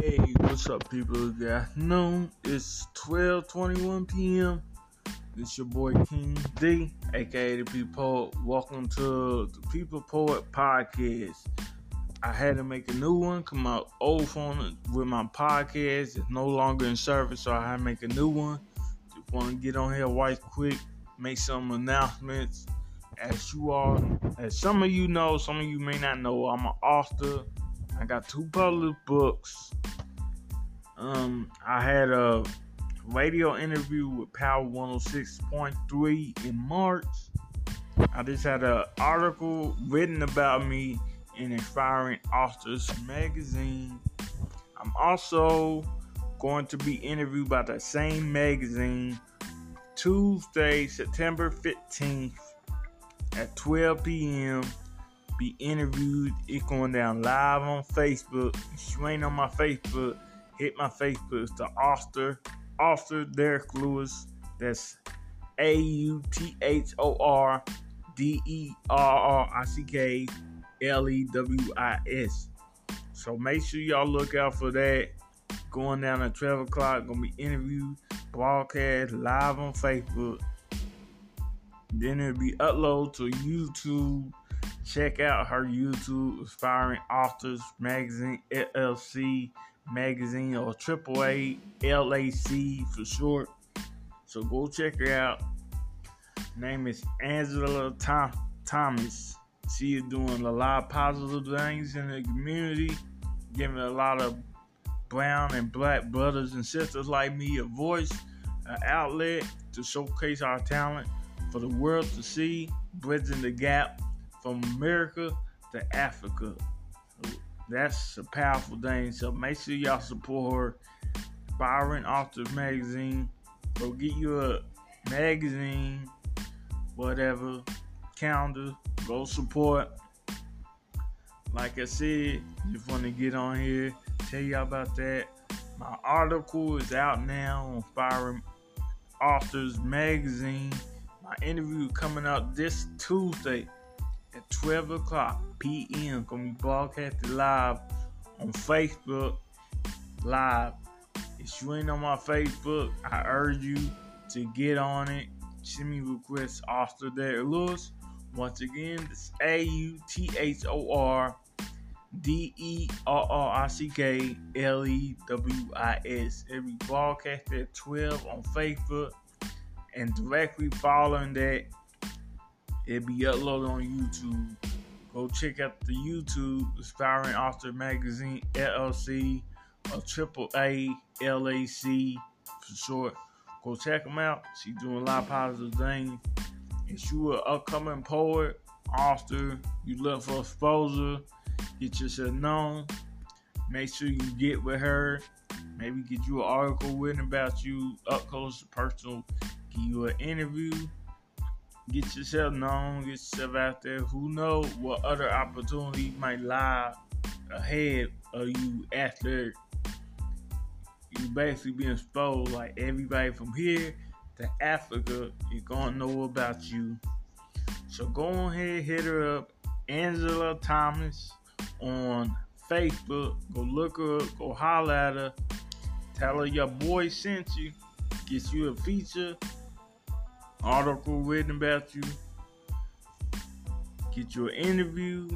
Hey, what's up, people? Good afternoon. It's 12:21 p.m. It's your boy King D, aka The People Poet. Welcome to the People Poet podcast. I had to make a new one because my old phone with my podcast is no longer in service, so I had to make a new one. Just want to get on here right quick, make some announcements. As some of you know, some of you may not know, I'm an author. I got 2 published books. I had a radio interview with Power 106.3 in March. I just had an article written about me in Inspiring Authors Magazine. I'm also going to be interviewed by that same magazine Tuesday, September 15th at 12 p.m. Be interviewed. It's going down live on Facebook. If you ain't on my Facebook, hit my Facebook. It's the author Derrick Lewis. That's AUTHORDERRICKLEWIS. So make sure y'all look out for that. Going down at 12 o'clock. Gonna be interviewed, broadcast live on Facebook. Then it'll be uploaded to YouTube. Check out her YouTube, Inspiring Authors Magazine, LLC Magazine, or AAA LAC for short. So go check her out. Name is Angela Tom-Thomas. She is doing a lot of positive things in the community, giving a lot of brown and black brothers and sisters like me a voice, an outlet to showcase our talent for the world to see, bridging the gap from America to Africa. That's a powerful thing. So make sure y'all support her. Inspiring Authors Magazine. Go get you a magazine, whatever, calendar. Go support. Like I said, just want to get on here, tell y'all about that. My article is out now on Inspiring Authors Magazine. My interview coming out this Tuesday at 12 o'clock p.m. Gonna be broadcasted live on Facebook Live. If you ain't on my Facebook, I urge you to get on it. Send me requests, Author Derrick Lewis. Once again, it's AUTHORDERRICKLEWIS. It'll be broadcasted at 12 on Facebook, and directly following that, it'll be uploaded on YouTube. Go check out the YouTube, Inspiring Author Magazine, LLC, or AAA LAC for short. Go check them out. She's doing a lot of positive things. If you an upcoming poet, author, you look for exposure, get yourself known, make sure you get with her. Maybe get you an article written about you, up close and personal, give you an interview. Get yourself known, get yourself out there. Who knows what other opportunities might lie ahead of you after you basically being exposed. Like everybody from here to Africa is gonna know about you. So go on ahead, hit her up, Angela Thomas on Facebook. Go look her up, go holler at her, tell her your boy sent you, get you a feature, article written about you, get your interview.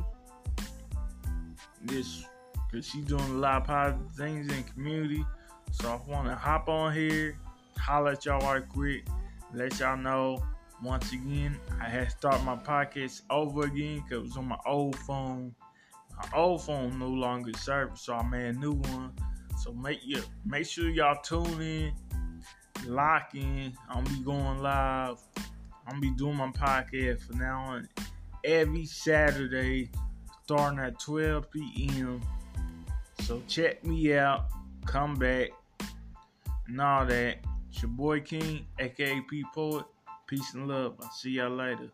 This because she's doing a lot of positive things in the community. So I want to hop on here, holler at y'all right quick, let y'all know. Once again, I had to start my podcast over again because it was on my old phone. My old phone no longer serves, so I made a new one. So make sure y'all tune in, lock in. I'm gonna be going live. I'm gonna be doing my podcast from now on every Saturday starting at 12 p.m. So check me out, come back, and all that. It's your boy King, aka P Poet. Peace and love. I'll see y'all later.